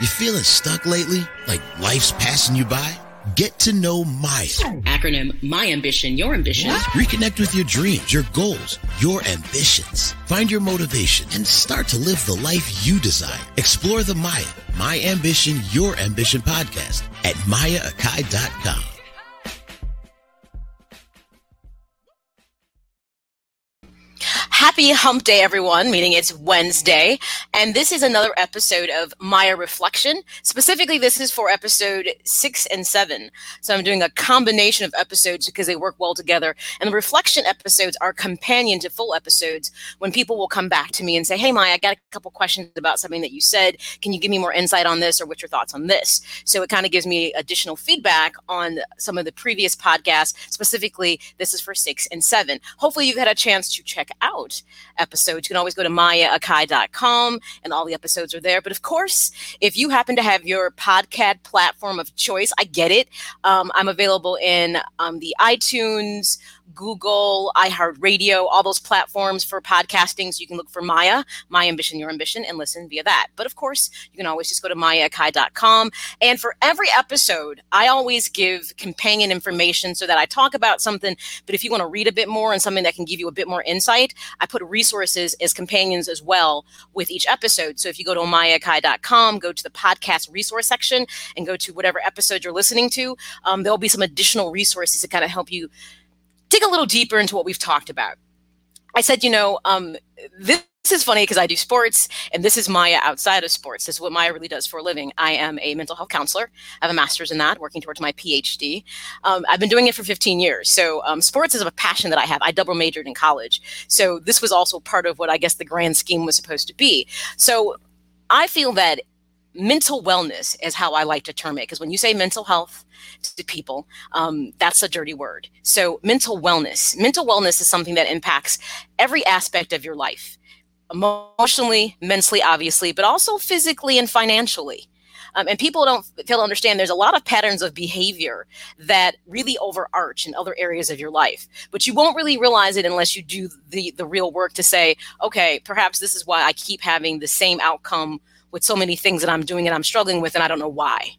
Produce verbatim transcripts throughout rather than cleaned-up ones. You feeling stuck lately? Like life's passing you by? Get to know Maya. Acronym, My Ambition, Your Ambition. What? Reconnect with your dreams, your goals, your ambitions. Find your motivation and start to live the life you desire. Explore the Maya, My Ambition, Your Ambition podcast at Maya Akai dot com. Happy hump day, everyone, meaning it's Wednesday. And this is another episode of Maya Reflection. Specifically, this is for episode six and seven. So I'm doing a combination of episodes because they work well together. And the reflection episodes are companion to full episodes when people will come back to me and say, hey, Maya, I got a couple questions about something that you said. Can you give me more insight on this, or what's your thoughts on this? So it kind of gives me additional feedback on some of the previous podcasts. Specifically, this is for six and seven. Hopefully, you've had a chance to check out episodes. You can always go to Maya Akai dot com and all the episodes are there. But of course, if you happen to have your podcast platform of choice, I get it. Um, I'm available in um, the iTunes, Google, iHeartRadio, all those platforms for podcasting. So you can look for Maya, My Ambition, Your Ambition, and listen via that. But of course, you can always just go to Maya Akai dot com. And for every episode, I always give companion information so that I talk about something. But if you want to read a bit more and something that can give you a bit more insight, I put resources as companions as well with each episode. So if you go to Maya Akai dot com, go to the podcast resource section and go to whatever episode you're listening to, um, there'll be some additional resources to kind of help you dig a little deeper into what we've talked about. I said, you know, um, this is funny because I do sports, and this is Maya outside of sports. This is what Maya really does for a living. I am a mental health counselor. I have a master's in that, working towards my PhD. Um, I've been doing it for fifteen years. So um, sports is a passion that I have. I double majored in college. So this was also part of what I guess the grand scheme was supposed to be. So I feel that mental wellness is how I like to term it, because when you say mental health to people, um, that's a dirty word. So mental wellness, mental wellness is something that impacts every aspect of your life, emotionally, mentally, obviously, but also physically and financially. Um, and people don't feel to understand there's a lot of patterns of behavior that really overarch in other areas of your life. But you won't really realize it unless you do the, the real work to say, okay, perhaps this is why I keep having the same outcome with so many things that I'm doing and I'm struggling with and I don't know why.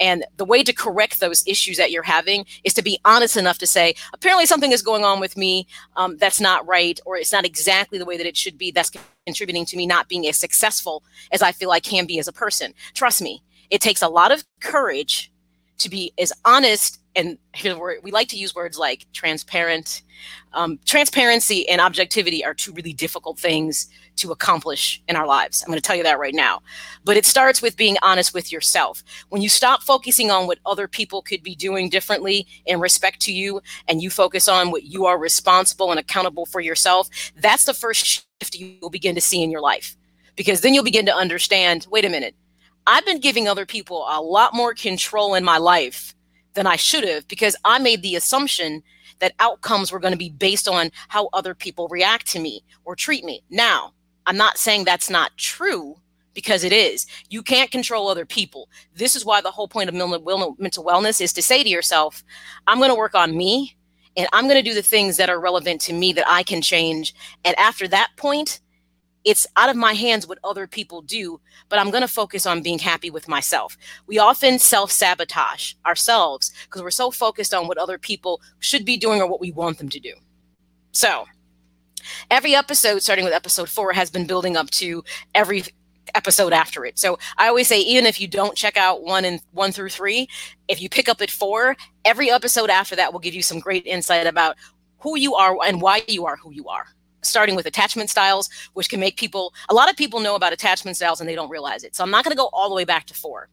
And the way to correct those issues that you're having is to be honest enough to say, apparently something is going on with me um, that's not right, or it's not exactly the way that it should be. That's contributing to me not being as successful as I feel I can be as a person. Trust me, it takes a lot of courage to be as honest. And here's where we like to use words like transparent. Um, transparency and objectivity are two really difficult things to accomplish in our lives. I'm going to tell you that right now. But it starts with being honest with yourself. When you stop focusing on what other people could be doing differently in respect to you, and you focus on what you are responsible and accountable for yourself, that's the first shift you'll begin to see in your life. Because then you'll begin to understand, wait a minute, I've been giving other people a lot more control in my life than I should have, because I made the assumption that outcomes were going to be based on how other people react to me or treat me. Now, I'm not saying that's not true, because it is. You can't control other people. This is why the whole point of mental wellness is to say to yourself, I'm going to work on me, and I'm going to do the things that are relevant to me that I can change. And after that point, it's out of my hands what other people do, but I'm going to focus on being happy with myself. We often self-sabotage ourselves because we're so focused on what other people should be doing or what we want them to do. So every episode, starting with episode four, has been building up to every episode after it. So I always say, even if you don't check out one and one through three, if you pick up at four, every episode after that will give you some great insight about who you are and why you are who you are. Starting with attachment styles, which can make people, a lot of people know about attachment styles and they don't realize it. So I'm not going to go all the way back to four.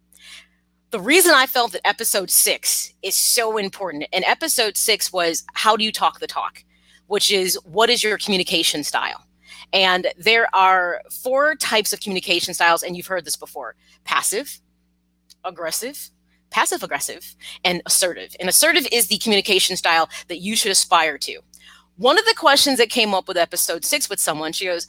The reason I felt that episode six is so important, and episode six was, how do you talk the talk? Which is, what is your communication style? And there are four types of communication styles, and you've heard this before: passive, aggressive, passive aggressive, and assertive. And assertive is the communication style that you should aspire to. One of the questions that came up with episode six with someone, she goes,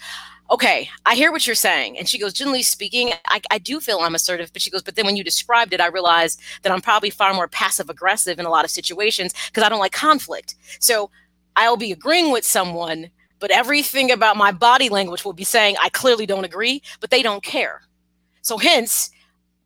okay, I hear what you're saying. And she goes, generally speaking, I, I do feel I'm assertive, but she goes, but then when you described it, I realized that I'm probably far more passive aggressive in a lot of situations because I don't like conflict. So I'll be agreeing with someone, but everything about my body language will be saying, I clearly don't agree, but they don't care. So hence,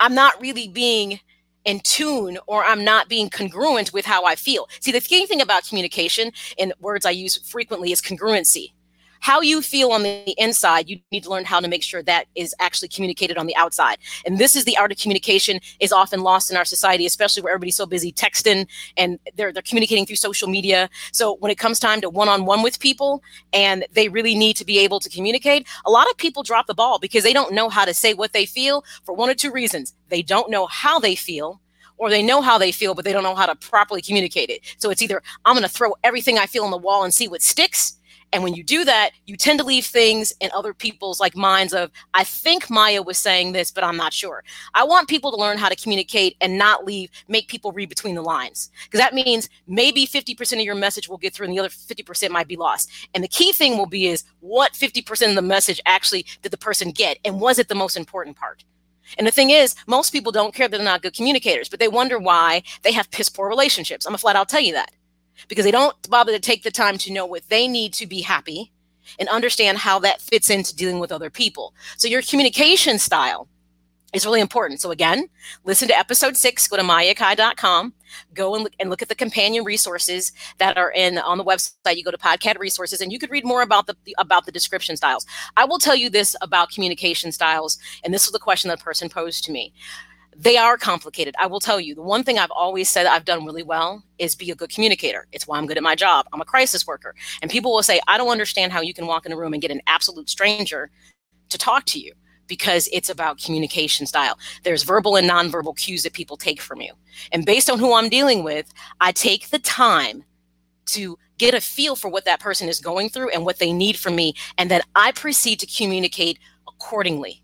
I'm not really being in tune, or I'm not being congruent with how I feel. See, the key thing about communication, and words I use frequently, is congruency. How you feel on the inside, you need to learn how to make sure that is actually communicated on the outside. And this is the art of communication is often lost in our society, especially where everybody's so busy texting and they're they're communicating through social media. So when it comes time to one-on-one with people and they really need to be able to communicate, a lot of people drop the ball because they don't know how to say what they feel for one or two reasons. They don't know how they feel, or they know how they feel, but they don't know how to properly communicate it. So it's either I'm going to throw everything I feel on the wall and see what sticks. And when you do that, you tend to leave things in other people's like minds of, I think Maya was saying this, but I'm not sure. I want people to learn how to communicate and not leave, make people read between the lines. Because that means maybe fifty percent of your message will get through and the other fifty percent might be lost. And the key thing will be is what fifty percent of the message actually did the person get? And was it the most important part? And the thing is, most people don't care that they're not good communicators, but they wonder why they have piss poor relationships. I'm going to flat out tell you that. Because they don't bother to take the time to know what they need to be happy and understand how that fits into dealing with other people. So your communication style is really important. So again, listen to episode six, go to Maya Akai dot com, go and look, and look at the companion resources that are in on the website. You go to podcast resources and you could read more about the about the description styles. I will tell you this about communication styles, and this was the question that a person posed to me. They are complicated. I will tell you, the one thing I've always said I've done really well is be a good communicator. It's why I'm good at my job. I'm a crisis worker. And people will say, I don't understand how you can walk in a room and get an absolute stranger to talk to you, because it's about communication style. There's verbal and nonverbal cues that people take from you. And based on who I'm dealing with, I take the time to get a feel for what that person is going through and what they need from me. And then I proceed to communicate accordingly.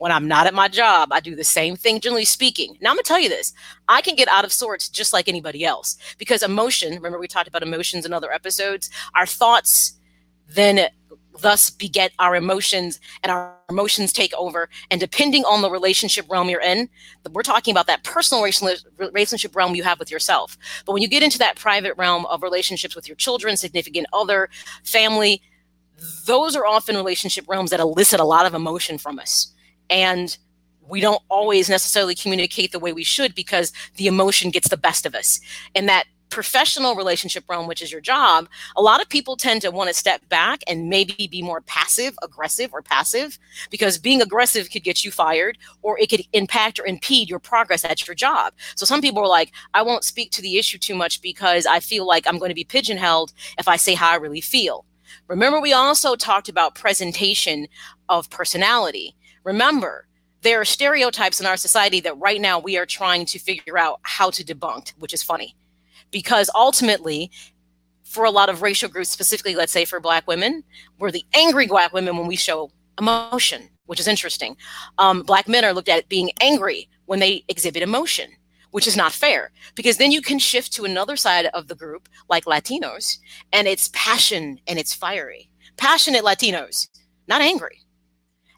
When I'm not at my job, I do the same thing, generally speaking. Now, I'm going to tell you this. I can get out of sorts just like anybody else, because emotion, remember we talked about emotions in other episodes, our thoughts then thus beget our emotions, and our emotions take over. And depending on the relationship realm you're in, we're talking about that personal relationship realm you have with yourself. But when you get into that private realm of relationships with your children, significant other, family, those are often relationship realms that elicit a lot of emotion from us. And we don't always necessarily communicate the way we should because the emotion gets the best of us. In that professional relationship realm, which is your job, a lot of people tend to want to step back and maybe be more passive, aggressive, or passive, because being aggressive could get you fired, or it could impact or impede your progress at your job. So some people are like, I won't speak to the issue too much because I feel like I'm going to be pigeonholed if I say how I really feel. Remember, we also talked about presentation of personality. Remember, there are stereotypes in our society that right now we are trying to figure out how to debunk, which is funny, because ultimately, for a lot of racial groups, specifically, let's say for Black women, we're the angry Black women when we show emotion, which is interesting. Um, black men are looked at being angry when they exhibit emotion, which is not fair, because then you can shift to another side of the group, like Latinos, and it's passion and it's fiery. Passionate Latinos, not angry.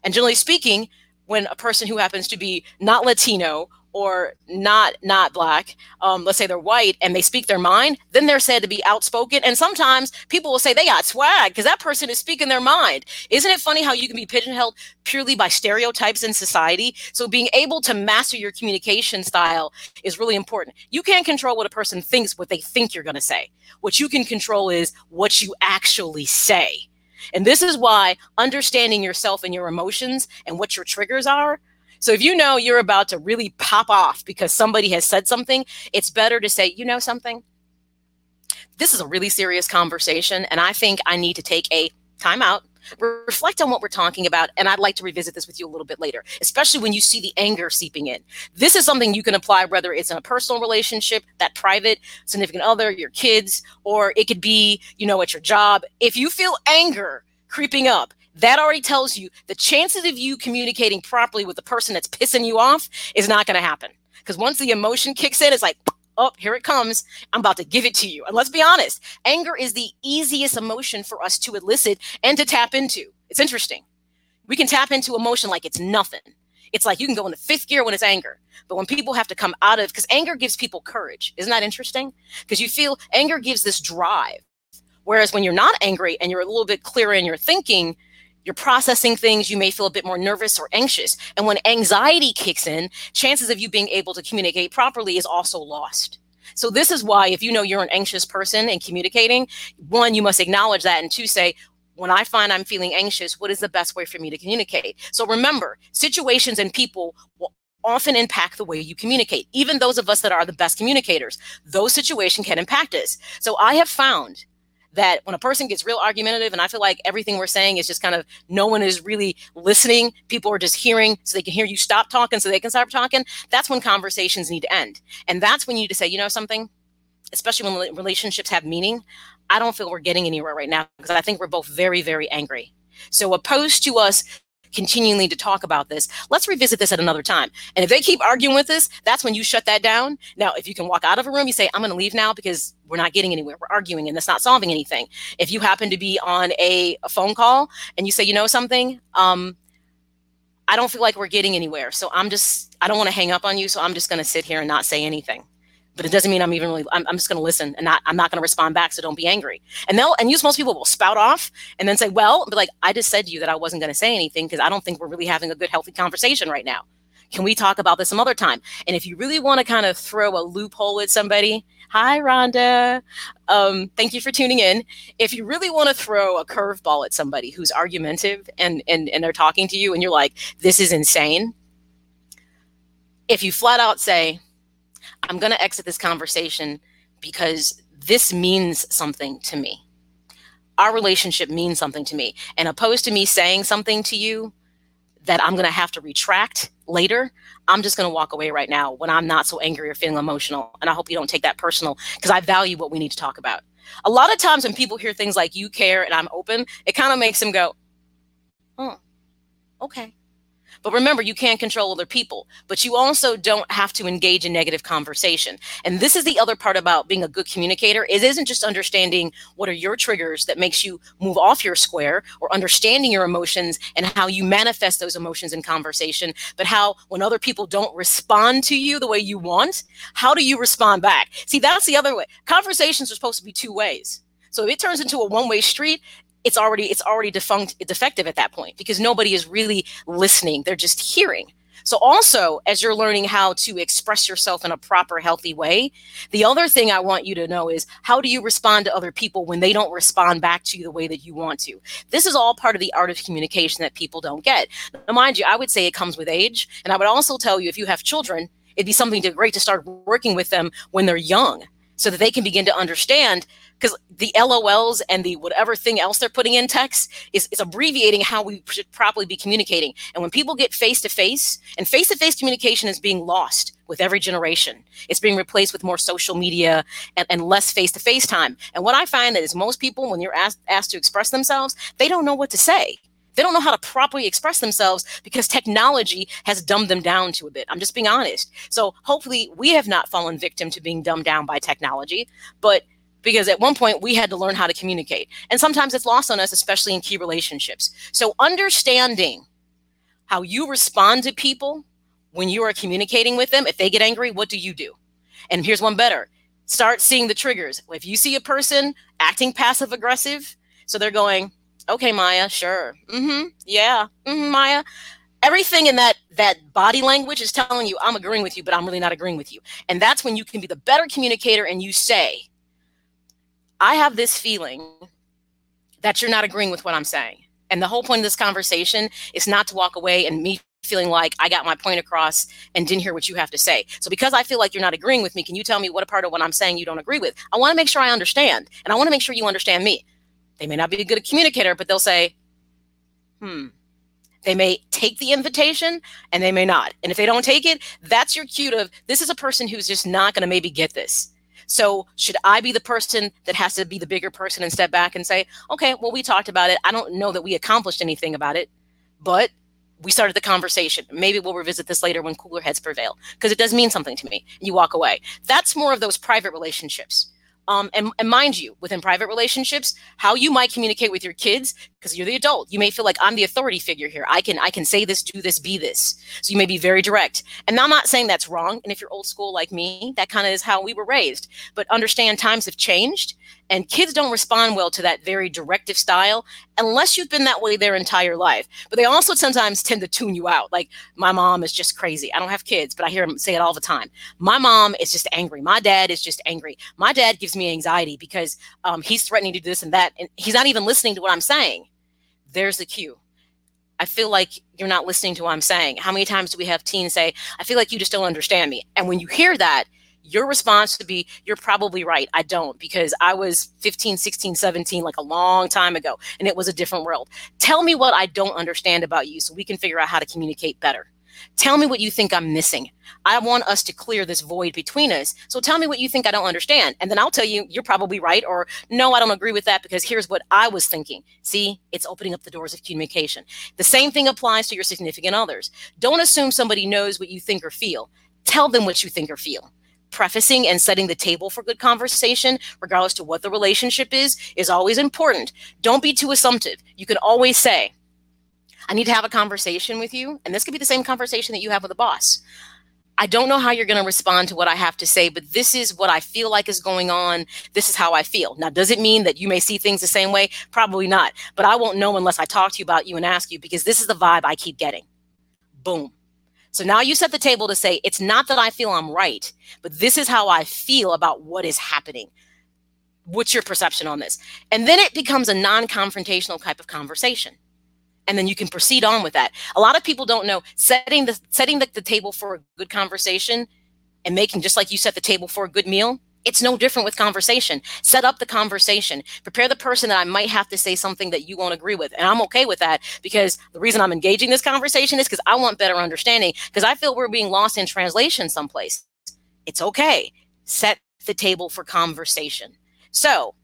And generally speaking, when a person who happens to be not Latino or not not Black, um, let's say they're white and they speak their mind, then they're said to be outspoken. And sometimes people will say they got swag because that person is speaking their mind. Isn't it funny how you can be pigeonholed purely by stereotypes in society? So being able to master your communication style is really important. You can't control what a person thinks, what they think you're going to say. What you can control is what you actually say. And this is why understanding yourself and your emotions and what your triggers are. So if you know you're about to really pop off because somebody has said something, it's better to say, you know something? This is a really serious conversation, and I think I need to take a time out, reflect on what we're talking about, and I'd like to revisit this with you a little bit later, especially when you see the anger seeping in. This is something you can apply, whether it's in a personal relationship, that private, significant other, your kids, or it could be, you know, at your job. If you feel anger creeping up, that already tells you the chances of you communicating properly with the person that's pissing you off is not going to happen. Because once the emotion kicks in, it's like, oh, here it comes. I'm about to give it to you. And let's be honest, anger is the easiest emotion for us to elicit and to tap into. It's interesting. We can tap into emotion like it's nothing. It's like you can go into fifth gear when it's anger. But when people have to come out of, because anger gives people courage. Isn't that interesting? Because you feel anger gives this drive. Whereas when you're not angry and you're a little bit clearer in your thinking, you're processing things, you may feel a bit more nervous or anxious. And when anxiety kicks in, chances of you being able to communicate properly is also lost. So this is why if you know you're an anxious person and communicating, one, you must acknowledge that, and two, say, when I find I'm feeling anxious, what is the best way for me to communicate? So remember, situations and people will often impact the way you communicate. Even those of us that are the best communicators, those situations can impact us. So I have found that when a person gets real argumentative, and I feel like everything we're saying is just kind of, no one is really listening. People are just hearing so they can hear you stop talking so they can stop talking. That's when conversations need to end. And that's when you need to say, you know something, especially when relationships have meaning, I don't feel we're getting anywhere right now because I think we're both very, very angry. So opposed to us continually to talk about this, let's revisit this at another time. And if they keep arguing with us, that's when you shut that down. Now, if you can walk out of a room, you say, I'm going to leave now because we're not getting anywhere. We're arguing and that's not solving anything. If you happen to be on a, a phone call and you say, you know something, um, I don't feel like we're getting anywhere. So I'm just, I don't want to hang up on you. So I'm just going to sit here and not say anything. But it doesn't mean I'm even really, I'm, I'm just going to listen and not, I'm not going to respond back. So don't be angry. And they'll, and most people will spout off and then say, well, but like, I just said to you that I wasn't going to say anything because I don't think we're really having a good, healthy conversation right now. Can we talk about this some other time? And if you really want to kind of throw a loophole at somebody, hi, Rhonda. Um, thank you for tuning in. If you really want to throw a curveball at somebody who's argumentative and, and, and they're talking to you and you're like, this is insane. If you flat out say, I'm going to exit this conversation because this means something to me. Our relationship means something to me. And opposed to me saying something to you that I'm going to have to retract later, I'm just going to walk away right now when I'm not so angry or feeling emotional. And I hope you don't take that personal because I value what we need to talk about. A lot of times when people hear things like you care and I'm open, it kind of makes them go, oh, okay. But remember, you can't control other people, but you also don't have to engage in negative conversation. And this is the other part about being a good communicator. It isn't just understanding what are your triggers that makes you move off your square or understanding your emotions and how you manifest those emotions in conversation, but how when other people don't respond to you the way you want, how do you respond back? See, that's the other way. Conversations are supposed to be two ways. So if it turns into a one-way street, It's already it's already defunct, defective at that point because nobody is really listening. They're just hearing. So also, as you're learning how to express yourself in a proper, healthy way, the other thing I want you to know is how do you respond to other people when they don't respond back to you the way that you want to? This is all part of the art of communication that people don't get. Now, mind you, I would say it comes with age. And I would also tell you if you have children, it'd be something to, great to start working with them when they're young so that they can begin to understand. Because the L O Ls and the whatever thing else they're putting in text is, is abbreviating how we should properly be communicating. And when people get face-to-face, and face-to-face communication is being lost with every generation. It's being replaced with more social media and, and less face-to-face time. And what I find is most people, when you're asked, asked to express themselves, they don't know what to say. They don't know how to properly express themselves because technology has dumbed them down to a bit. I'm just being honest. So hopefully we have not fallen victim to being dumbed down by technology, but because at one point we had to learn how to communicate. And sometimes it's lost on us, especially in key relationships. So understanding how you respond to people when you are communicating with them, if they get angry, what do you do? And here's one better. Start seeing the triggers. If you see a person acting passive aggressive, so they're going, okay, Maya, sure. Mm-hmm, yeah, mm-hmm, Maya. Everything in that that body language is telling you, I'm agreeing with you, but I'm really not agreeing with you. And that's when you can be the better communicator and you say, I have this feeling that you're not agreeing with what I'm saying. And the whole point of this conversation is not to walk away and me feeling like I got my point across and didn't hear what you have to say. So because I feel like you're not agreeing with me, can you tell me what a part of what I'm saying you don't agree with? I want to make sure I understand. And I want to make sure you understand me. They may not be a good communicator, but they'll say, hmm. They may take the invitation and they may not. And if they don't take it, that's your cue of this is a person who's just not going to maybe get this. So should I be the person that has to be the bigger person and step back and say, okay, well, we talked about it. I don't know that we accomplished anything about it, but we started the conversation. Maybe we'll revisit this later when cooler heads prevail, because it does mean something to me. You walk away. That's more of those private relationships. Um, and, and mind you, within private relationships, how you might communicate with your kids, because you're the adult, you may feel like I'm the authority figure here. I can I can say this, do this, be this. So you may be very direct. And I'm not saying that's wrong. And if you're old school like me, that kind of is how we were raised. But understand times have changed, and kids don't respond well to that very directive style unless you've been that way their entire life. But they also sometimes tend to tune you out. Like, my mom is just crazy. I don't have kids, but I hear them say it all the time. My mom is just angry. My dad is just angry. My dad gives me anxiety because um, he's threatening to do this and that, and he's not even listening to what I'm saying. There's the cue. I feel like you're not listening to what I'm saying. How many times do we have teens say, I feel like you just don't understand me? And when you hear that, your response to be, you're probably right. I don't, because I was fifteen, sixteen, seventeen, like a long time ago, and it was a different world. Tell me what I don't understand about you so we can figure out how to communicate better. Tell me what you think I'm missing. I want us to clear this void between us. So tell me what you think I don't understand. And then I'll tell you, you're probably right. Or no, I don't agree with that because here's what I was thinking. See, it's opening up the doors of communication. The same thing applies to your significant others. Don't assume somebody knows what you think or feel. Tell them what you think or feel. Prefacing and setting the table for good conversation, regardless to what the relationship is, is always important. Don't be too assumptive. You can always say, I need to have a conversation with you. And this could be the same conversation that you have with a boss. I don't know how you're going to respond to what I have to say, but this is what I feel like is going on. This is how I feel. Now, does it mean that you may see things the same way? Probably not. But I won't know unless I talk to you about you and ask you, because this is the vibe I keep getting. Boom. So now you set the table to say, it's not that I feel I'm right, but this is how I feel about what is happening. What's your perception on this? And then it becomes a non-confrontational type of conversation. And then you can proceed on with that. A lot of people don't know setting the setting the, the table for a good conversation and making, just like you set the table for a good meal. It's no different with conversation. Set up the conversation. Prepare the person that I might have to say something that you won't agree with. And I'm okay with that, because the reason I'm engaging this conversation is because I want better understanding, because I feel we're being lost in translation someplace. It's okay. Set the table for conversation. So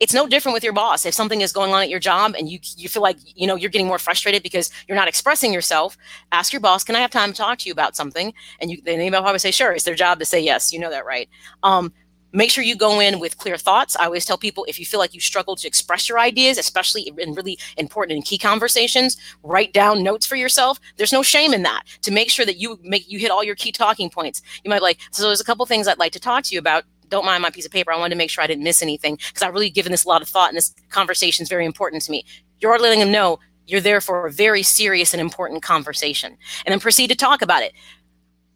it's no different with your boss. If something is going on at your job and you you feel like, you know, you're getting more frustrated because you're not expressing yourself, ask your boss, can I have time to talk to you about something? And you, they might probably say, sure. It's their job to say yes. You know that, right? Um, make sure you go in with clear thoughts. I always tell people, if you feel like you struggle to express your ideas, especially in really important and key conversations, write down notes for yourself. There's no shame in that, to make sure that you make you hit all your key talking points. You might like, so there's a couple things I'd like to talk to you about. Don't mind my piece of paper. I wanted to make sure I didn't miss anything, because I've really given this a lot of thought, and this conversation is very important to me. You're letting them know you're there for a very serious and important conversation, and then proceed to talk about it.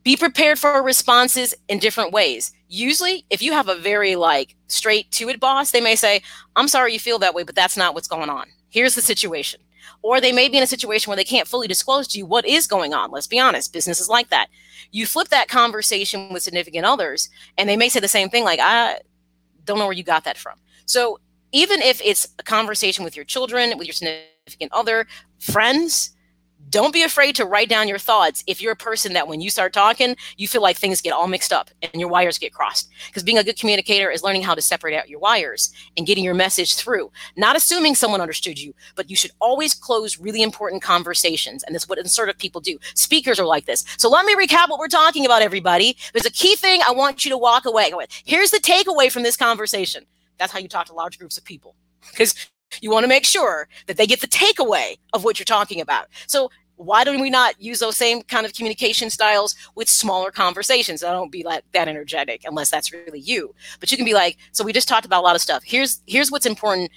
Be prepared for responses in different ways. Usually, if you have a very like straight to it boss, they may say, I'm sorry you feel that way, but that's not what's going on. Here's the situation. Or they may be in a situation where they can't fully disclose to you what is going on. Let's be honest. Business is like that. You flip that conversation with significant others, and they may say the same thing, like, I don't know where you got that from. So even if it's a conversation with your children, with your significant other, friends, don't be afraid to write down your thoughts if you're a person that when you start talking, you feel like things get all mixed up and your wires get crossed. Because being a good communicator is learning how to separate out your wires and getting your message through. Not assuming someone understood you, but you should always close really important conversations. And that's what assertive people do. Speakers are like this. So let me recap what we're talking about, everybody. There's a key thing I want you to walk away with. Here's the takeaway from this conversation. That's how you talk to large groups of people. Because you want to make sure that they get the takeaway of what you're talking about. So why don't we not use those same kind of communication styles with smaller conversations? I don't be like that energetic unless that's really you. But you can be like, so we just talked about a lot of stuff. Here's here's what's important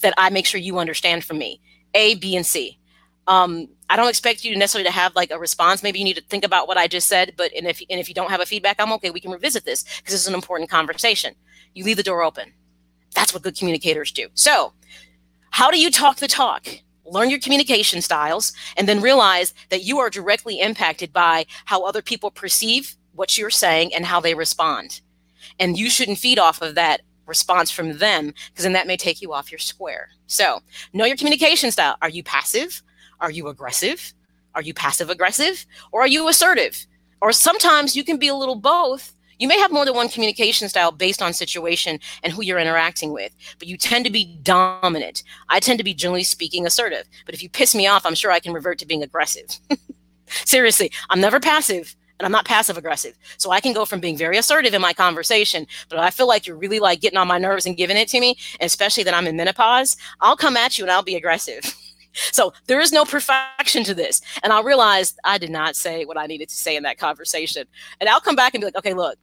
that I make sure you understand from me. A, B, and C. Um, I don't expect you necessarily to have like a response. Maybe you need to think about what I just said. But and if and if you don't have a feedback, I'm okay. We can revisit this because this is an important conversation. You leave the door open. That's what good communicators do. So how do you talk the talk? Learn your communication styles, and then realize that you are directly impacted by how other people perceive what you're saying and how they respond. And you shouldn't feed off of that response from them, because then that may take you off your square. So know your communication style. Are you passive? Are you aggressive? Are you passive aggressive? Or are you assertive? Or sometimes you can be a little both. You may have more than one communication style based on situation and who you're interacting with, but you tend to be dominant. I tend to be, generally speaking, assertive. But if you piss me off, I'm sure I can revert to being aggressive. Seriously, I'm never passive. And I'm not passive aggressive. So I can go from being very assertive in my conversation, but if I feel like you're really like getting on my nerves and giving it to me, and especially that I'm in menopause, I'll come at you and I'll be aggressive. So there is no perfection to this. And I'll realize I did not say what I needed to say in that conversation. And I'll come back and be like, okay, look,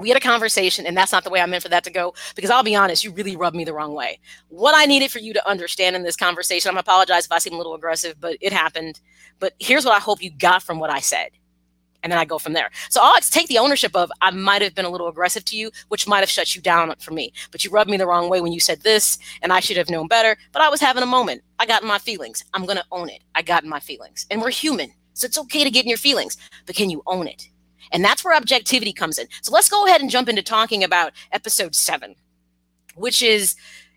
we had a conversation and that's not the way I meant for that to go, because I'll be honest, you really rubbed me the wrong way. What I needed for you to understand in this conversation, I'm apologize if I seem a little aggressive, but it happened. But here's what I hope you got from what I said. And then I go from there. So I'll take the ownership of, I might have been a little aggressive to you, which might have shut you down for me. But you rubbed me the wrong way when you said this, and I should have known better. But I was having a moment. I got in my feelings. I'm going to own it. I got in my feelings. And we're human, so it's okay to get in your feelings. But can you own it? And that's where objectivity comes in. So let's go ahead and jump into talking about episode seven, which is...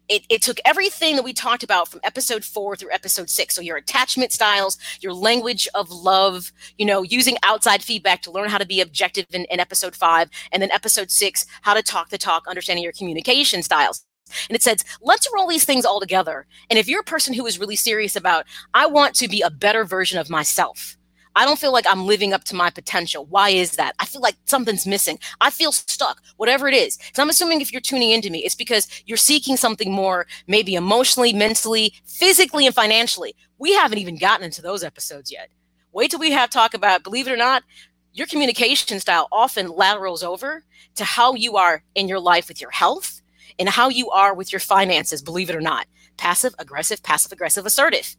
It, it took everything that we talked about from episode four through episode six. So your attachment styles, your language of love, you know, using outside feedback to learn how to be objective in, in episode five. And then episode six, how to talk the talk, understanding your communication styles. And it says, let's roll these things all together. And if you're a person who is really serious about, I want to be a better version of myself. I don't feel like I'm living up to my potential. Why is that? I feel like something's missing. I feel stuck, whatever it is. Because I'm assuming if you're tuning into me, it's because you're seeking something more, maybe emotionally, mentally, physically, and financially. We haven't even gotten into those episodes yet. Wait till we have talk about, believe it or not, your communication style often laterals over to how you are in your life with your health and how you are with your finances, believe it or not. Passive, aggressive, passive, aggressive, assertive.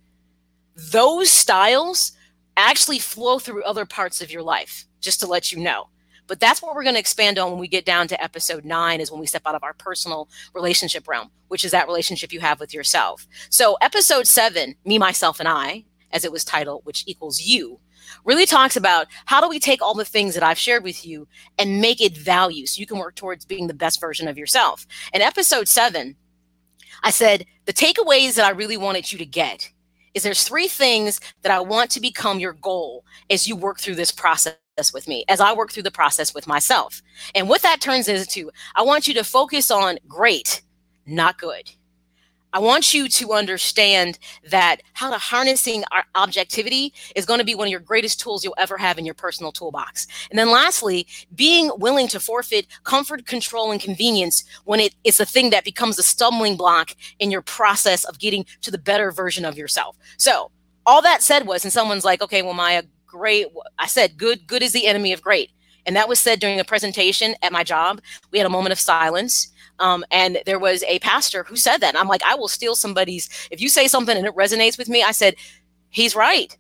Those styles actually flow through other parts of your life, just to let you know. But that's what we're going to expand on when we get down to episode nine, is when we step out of our personal relationship realm, which is that relationship you have with yourself. So episode seven, Me, Myself, and I, as it was titled, which equals you, really talks about how do we take all the things that I've shared with you and make it value so you can work towards being the best version of yourself. In episode seven, I said, the takeaways that I really wanted you to get is there's three things that I want to become your goal as you work through this process with me, as I work through the process with myself. And what that turns into, I want you to focus on great, not good. I want you to understand that how to harnessing our objectivity is going to be one of your greatest tools you'll ever have in your personal toolbox. And then lastly, being willing to forfeit comfort, control, and convenience when it is the thing that becomes a stumbling block in your process of getting to the better version of yourself. So all that said was, and someone's like, okay, well, Maya, great. I said, good, good is the enemy of great. And that was said during a presentation at my job. We had a moment of silence. Um, and there was a pastor who said that. And I'm like, I will steal somebody's. If you say something and it resonates with me, I said, he's right.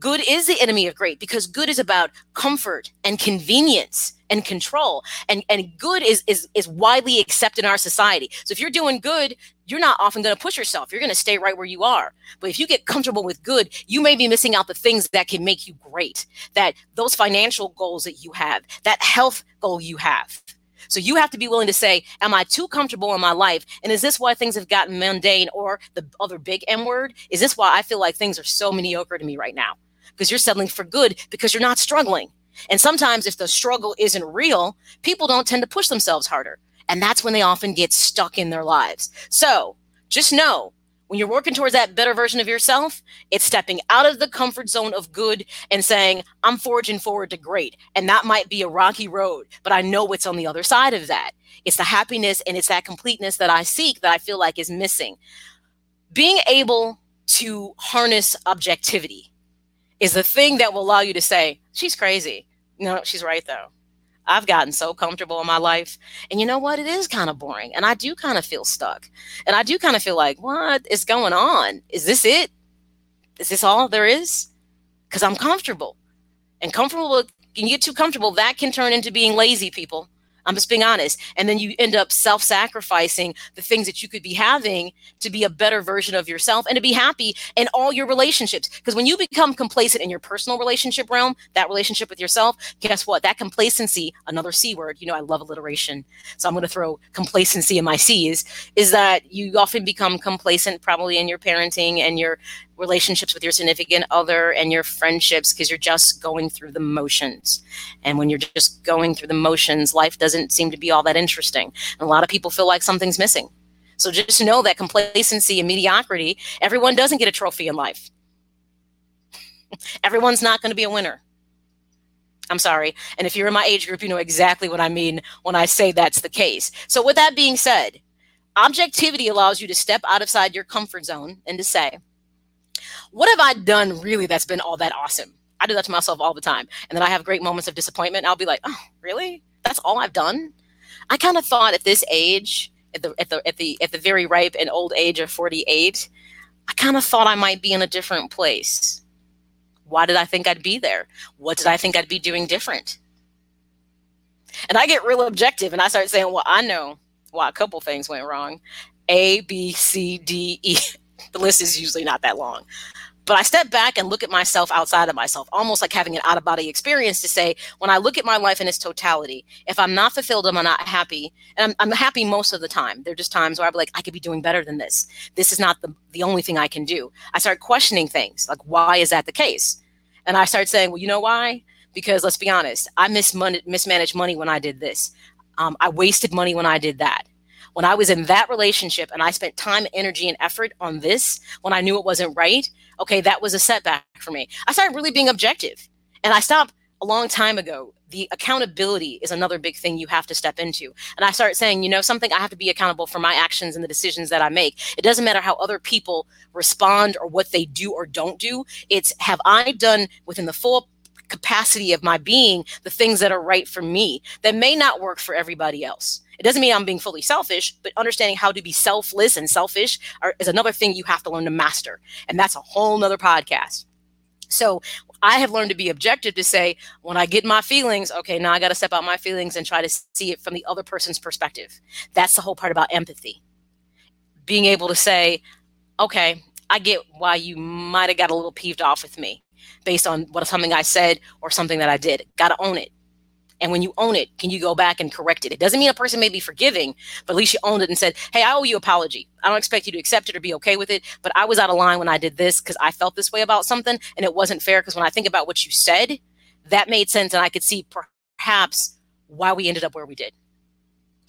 Good is the enemy of great, because good is about comfort and convenience and control. And, and good is, is, is widely accepted in our society. So if you're doing good, you're not often going to push yourself. You're going to stay right where you are. But if you get comfortable with good, you may be missing out the things that can make you great, that those financial goals that you have, that health goal you have. So you have to be willing to say, am I too comfortable in my life? And is this why things have gotten mundane, or the other big M word? Is this why I feel like things are so mediocre to me right now? Because you're settling for good because you're not struggling. And sometimes if the struggle isn't real, people don't tend to push themselves harder. And that's when they often get stuck in their lives. So just know, when you're working towards that better version of yourself, it's stepping out of the comfort zone of good and saying, I'm forging forward to great. And that might be a rocky road, but I know what's on the other side of that. It's the happiness and it's that completeness that I seek that I feel like is missing. Being able to harness objectivity is the thing that will allow you to say, she's crazy. No, she's right though. I've gotten so comfortable in my life. And you know what? It is kind of boring. And I do kind of feel stuck. And I do kind of feel like, what is going on? Is this it? Is this all there is? Because I'm comfortable. And comfortable, when you get too comfortable, that can turn into being lazy, people. I'm just being honest. And then you end up self-sacrificing the things that you could be having to be a better version of yourself and to be happy in all your relationships. Because when you become complacent in your personal relationship realm, that relationship with yourself, guess what? That complacency, another C word, you know, I love alliteration. So I'm going to throw complacency in my C's, is that you often become complacent probably in your parenting and your relationships with your significant other and your friendships, because you're just going through the motions. And when you're just going through the motions, life doesn't seem to be all that interesting. And a lot of people feel like something's missing. So just know that complacency and mediocrity, everyone doesn't get a trophy in life. Everyone's not going to be a winner. I'm sorry. And if you're in my age group, you know exactly what I mean when I say that's the case. So with that being said, objectivity allows you to step outside your comfort zone and to say, what have I done really that's been all that awesome? I do that to myself all the time. And then I have great moments of disappointment. I'll be like, oh, really? That's all I've done? I kind of thought at this age, at the, at the, at the, at the very ripe and old age of forty-eight, I kind of thought I might be in a different place. Why did I think I'd be there? What did I think I'd be doing different? And I get real objective and I start saying, well, I know why a couple things went wrong. A, B, C, D, E. The list is usually not that long. But I step back and look at myself outside of myself, almost like having an out-of-body experience to say, when I look at my life in its totality, if I'm not fulfilled, I'm not happy. And I'm, I'm happy most of the time. There are just times where I'll be like, I could be doing better than this. This is not the, the only thing I can do. I start questioning things, like, why is that the case? And I start saying, well, you know why? Because let's be honest, I mis- money, mismanaged money when I did this. Um, I wasted money when I did that. When I was in that relationship and I spent time, energy, and effort on this when I knew it wasn't right, okay, that was a setback for me. I started really being objective. And I stopped a long time ago. The accountability is another big thing you have to step into. And I started saying, you know, something, I have to be accountable for my actions and the decisions that I make. It doesn't matter how other people respond or what they do or don't do. It's, have I done within the full capacity of my being the things that are right for me that may not work for everybody else? It doesn't mean I'm being fully selfish, but understanding how to be selfless and selfish are, is another thing you have to learn to master. And that's a whole nother podcast. So I have learned to be objective to say, when I get my feelings, okay, now I got to step out my feelings and try to see it from the other person's perspective. That's the whole part about empathy. Being able to say, okay, I get why you might have got a little peeved off with me based on what something I said or something that I did. Got to own it. And when you own it, can you go back and correct it? It doesn't mean a person may be forgiving, but at least you owned it and said, hey, I owe you an apology. I don't expect you to accept it or be okay with it, but I was out of line when I did this because I felt this way about something and it wasn't fair, because when I think about what you said, that made sense and I could see perhaps why we ended up where we did.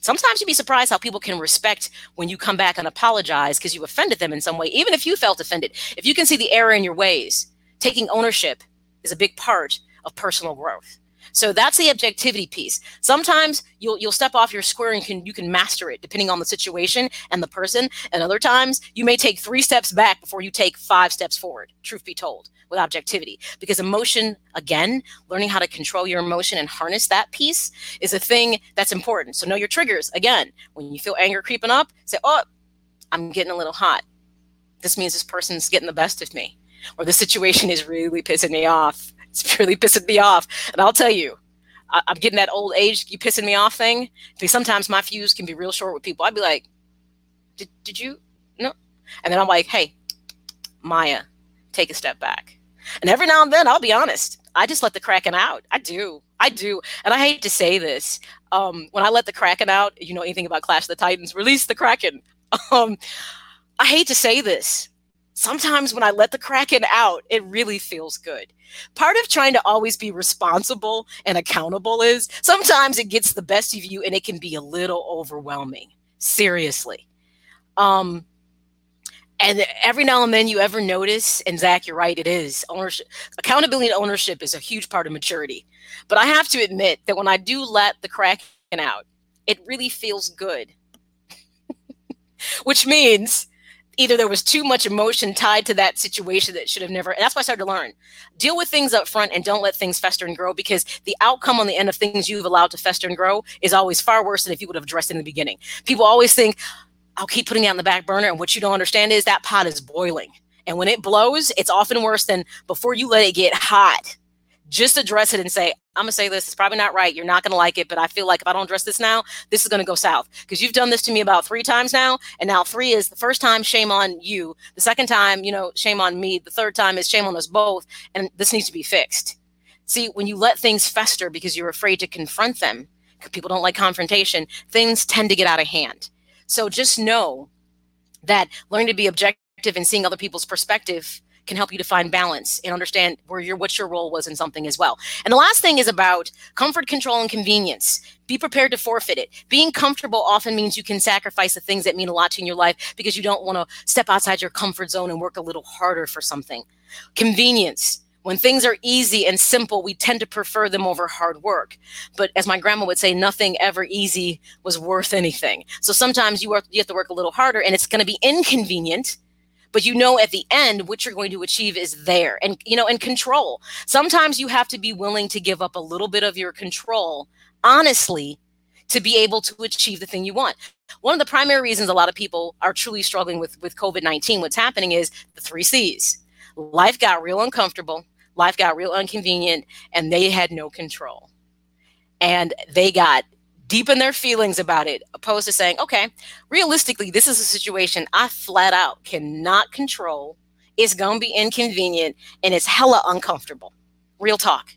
Sometimes you'd be surprised how people can respect when you come back and apologize because you offended them in some way, even if you felt offended. If you can see the error in your ways, taking ownership is a big part of personal growth. So that's the objectivity piece. Sometimes you'll you'll step off your square and can you can master it depending on the situation and the person. And other times you may take three steps back before you take five steps forward, truth be told, with objectivity. Because emotion, again, learning how to control your emotion and harness that piece is a thing that's important. So know your triggers. Again, when you feel anger creeping up, say, oh, I'm getting a little hot. This means this person's getting the best of me, or the situation is really pissing me off. It's really pissing me off. And I'll tell you, I, I'm getting that old age, you pissing me off thing. Because sometimes my fuse can be real short with people. I'd be like, did, did you? No. And then I'm like, hey, Maya, take a step back. And every now and then, I'll be honest, I just let the Kraken out. I do. I do. And I hate to say this. Um, when I let the Kraken out, you know anything about Clash of the Titans, release the Kraken. Um, I hate to say this. Sometimes when I let the Kraken out, it really feels good. Part of trying to always be responsible and accountable is sometimes it gets the best of you and it can be a little overwhelming. Seriously. Um, and every now and then you ever notice, and Zach, you're right, it is. Ownership, accountability and ownership is a huge part of maturity. But I have to admit that when I do let the Kraken out, it really feels good. Which means either there was too much emotion tied to that situation that should have never. And that's why I started to learn. Deal with things up front and don't let things fester and grow, because the outcome on the end of things you've allowed to fester and grow is always far worse than if you would have addressed it in the beginning. People always think, I'll keep putting it on the back burner. And what you don't understand is that pot is boiling. And when it blows, it's often worse than before you let it get hot. Just address it and say, I'm going to say this. It's probably not right. You're not going to like it. But I feel like if I don't address this now, this is going to go south, because you've done this to me about three times now. And now three is the first time, shame on you. The second time, you know, shame on me. The third time is shame on us both. And this needs to be fixed. See, when you let things fester because you're afraid to confront them, because people don't like confrontation, things tend to get out of hand. So just know that learning to be objective and seeing other people's perspective can help you to find balance and understand where your what your role was in something as well. And the last thing is about comfort, control, and convenience. Be prepared to forfeit it. Being comfortable often means you can sacrifice the things that mean a lot to you in your life because you don't want to step outside your comfort zone and work a little harder for something. Convenience. When things are easy and simple, we tend to prefer them over hard work. But as my grandma would say, nothing ever easy was worth anything. So sometimes you, are, you have to work a little harder and it's going to be inconvenient, but you know at the end what you're going to achieve is there. And, you know, and control. Sometimes you have to be willing to give up a little bit of your control, honestly, to be able to achieve the thing you want. One of the primary reasons a lot of people are truly struggling with, with COVID nineteen, what's happening is the three C's. Life got real uncomfortable, life got real inconvenient, and they had no control. And they got deep in their feelings about it, opposed to saying, okay, realistically, this is a situation I flat out cannot control. It's going to be inconvenient, and it's hella uncomfortable. Real talk.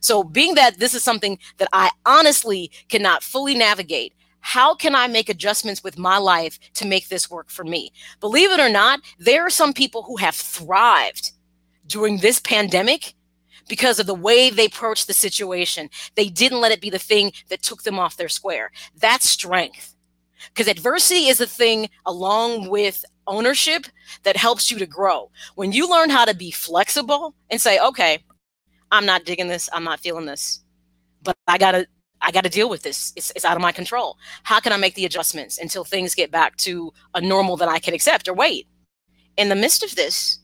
So being that this is something that I honestly cannot fully navigate, how can I make adjustments with my life to make this work for me? Believe it or not, there are some people who have thrived during this pandemic because of the way they approached the situation. They didn't let it be the thing that took them off their square. That's strength. Because adversity is a thing along with ownership that helps you to grow. When you learn how to be flexible and say, okay, I'm not digging this, I'm not feeling this, but I gotta, I gotta deal with this. It's, it's out of my control. How can I make the adjustments until things get back to a normal that I can accept? Or wait, in the midst of this,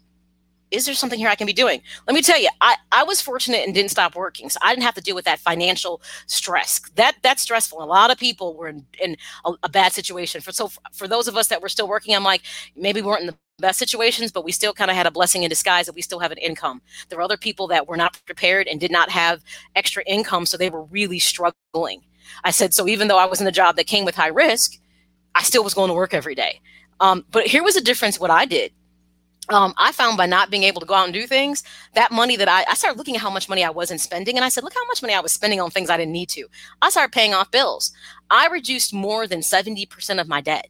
is there something here I can be doing? Let me tell you, I, I was fortunate and didn't stop working, so I didn't have to deal with that financial stress. That that's stressful. A lot of people were in, in a, a bad situation. For so for those of us that were still working, I'm like, maybe we weren't in the best situations, but we still kind of had a blessing in disguise that we still have an income. There were other people that were not prepared and did not have extra income, so they were really struggling. I said, so even though I was in a job that came with high risk, I still was going to work every day. Um, but here was a difference what I did. Um, I found by not being able to go out and do things, that money that I, I started looking at how much money I wasn't spending. And I said, look how much money I was spending on things I didn't need to. I started paying off bills. I reduced more than seventy percent of my debt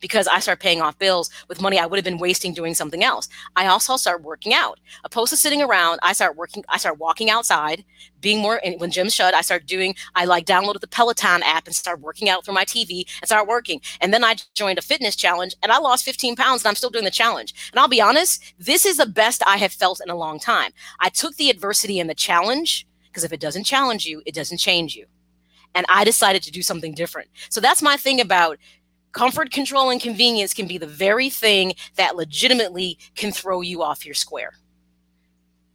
because I started paying off bills with money I would have been wasting doing something else. I also started working out. Opposed to sitting around, I started working, I started walking outside, being more, and when gyms shut, I started doing, I like downloaded the Peloton app and started working out through my T V and started working. And then I joined a fitness challenge and I lost fifteen pounds and I'm still doing the challenge. And I'll be honest, this is the best I have felt in a long time. I took the adversity and the challenge because if it doesn't challenge you, it doesn't change you. And I decided to do something different. So that's my thing about comfort, control, and convenience can be the very thing that legitimately can throw you off your square.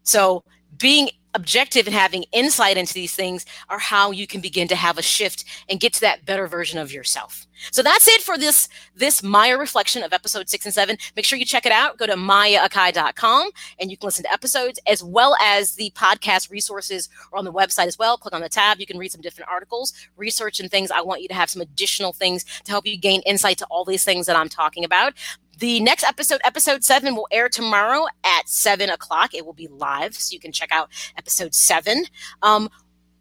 So being objective and having insight into these things are how you can begin to have a shift and get to that better version of yourself. So that's it for this, this Maya reflection of episode six and seven. Make sure you check it out. Go to Maya Akai dot com and you can listen to episodes as well as the podcast resources are on the website as well. Click on the tab. You can read some different articles, research and things. I want you to have some additional things to help you gain insight to all these things that I'm talking about. The next episode, episode seven, will air tomorrow at seven o'clock. It will be live, so you can check out episode seven. Um,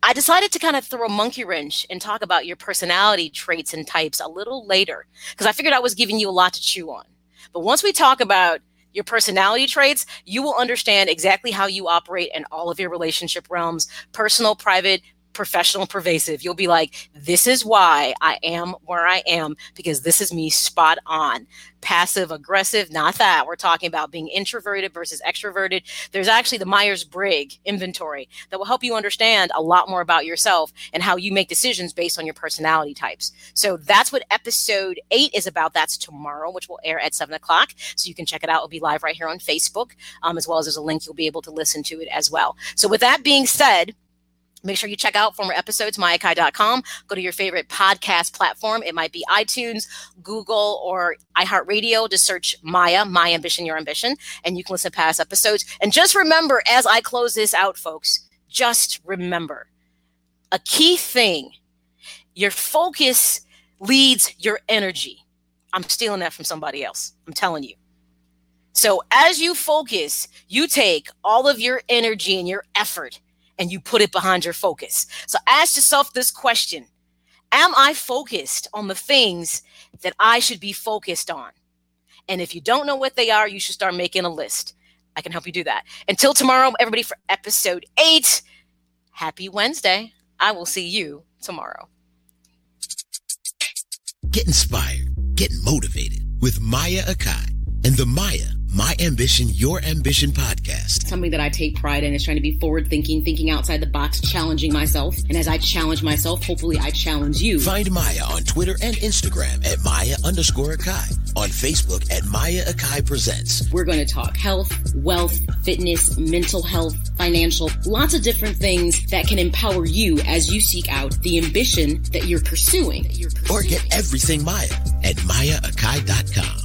I decided to kind of throw a monkey wrench and talk about your personality traits and types a little later because I figured I was giving you a lot to chew on. But once we talk about your personality traits, you will understand exactly how you operate in all of your relationship realms, personal, private, professional, pervasive. You'll be like, this is why I am where I am, because this is me spot on. Passive aggressive, not that. We're talking about being introverted versus extroverted. There's actually the Myers-Briggs inventory that will help you understand a lot more about yourself and how you make decisions based on your personality types. So that's what episode eight is about. That's tomorrow, which will air at seven o'clock. So you can check it out. It'll be live right here on Facebook, um, as well as there's a link. You'll be able to listen to it as well. So with that being said, make sure you check out former episodes, Maya Akai dot com. Go to your favorite podcast platform. It might be iTunes, Google, or iHeartRadio. Just search Maya, My Ambition, Your Ambition, and you can listen to past episodes. And just remember, as I close this out, folks, just remember a key thing. Your focus leads your energy. I'm stealing that from somebody else. I'm telling you. So as you focus, you take all of your energy and your effort and you put it behind your focus. So ask yourself this question. Am I focused on the things that I should be focused on? And if you don't know what they are, you should start making a list. I can help you do that. Until tomorrow, everybody, for episode eight, happy Wednesday. I will see you tomorrow. Get inspired. Get motivated with Maya Akai and the Maya, My Ambition, Your Ambition podcast. Something that I take pride in is trying to be forward thinking, thinking outside the box, challenging myself. And as I challenge myself, hopefully I challenge you. Find Maya on Twitter and Instagram at Maya underscore Akai. On Facebook at Maya Akai Presents. We're going to talk health, wealth, fitness, mental health, financial, lots of different things that can empower you as you seek out the ambition that you're pursuing. That you're pursuing. Or get everything Maya at Maya Akai dot com.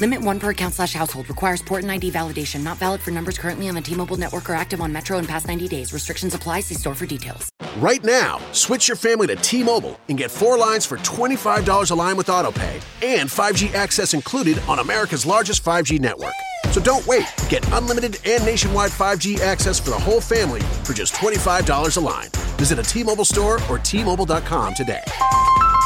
Limit one per account slash household. Requires port and I D validation. Not valid for numbers currently on the T-Mobile network or active on Metro in past ninety days. Restrictions apply. See store for details. Right now, switch your family to T-Mobile and get four lines for twenty-five dollars a line with AutoPay and five G access included on America's largest five G network. So don't wait. Get unlimited and nationwide five G access for the whole family for just twenty-five dollars a line. Visit a T-Mobile store or T Mobile dot com today.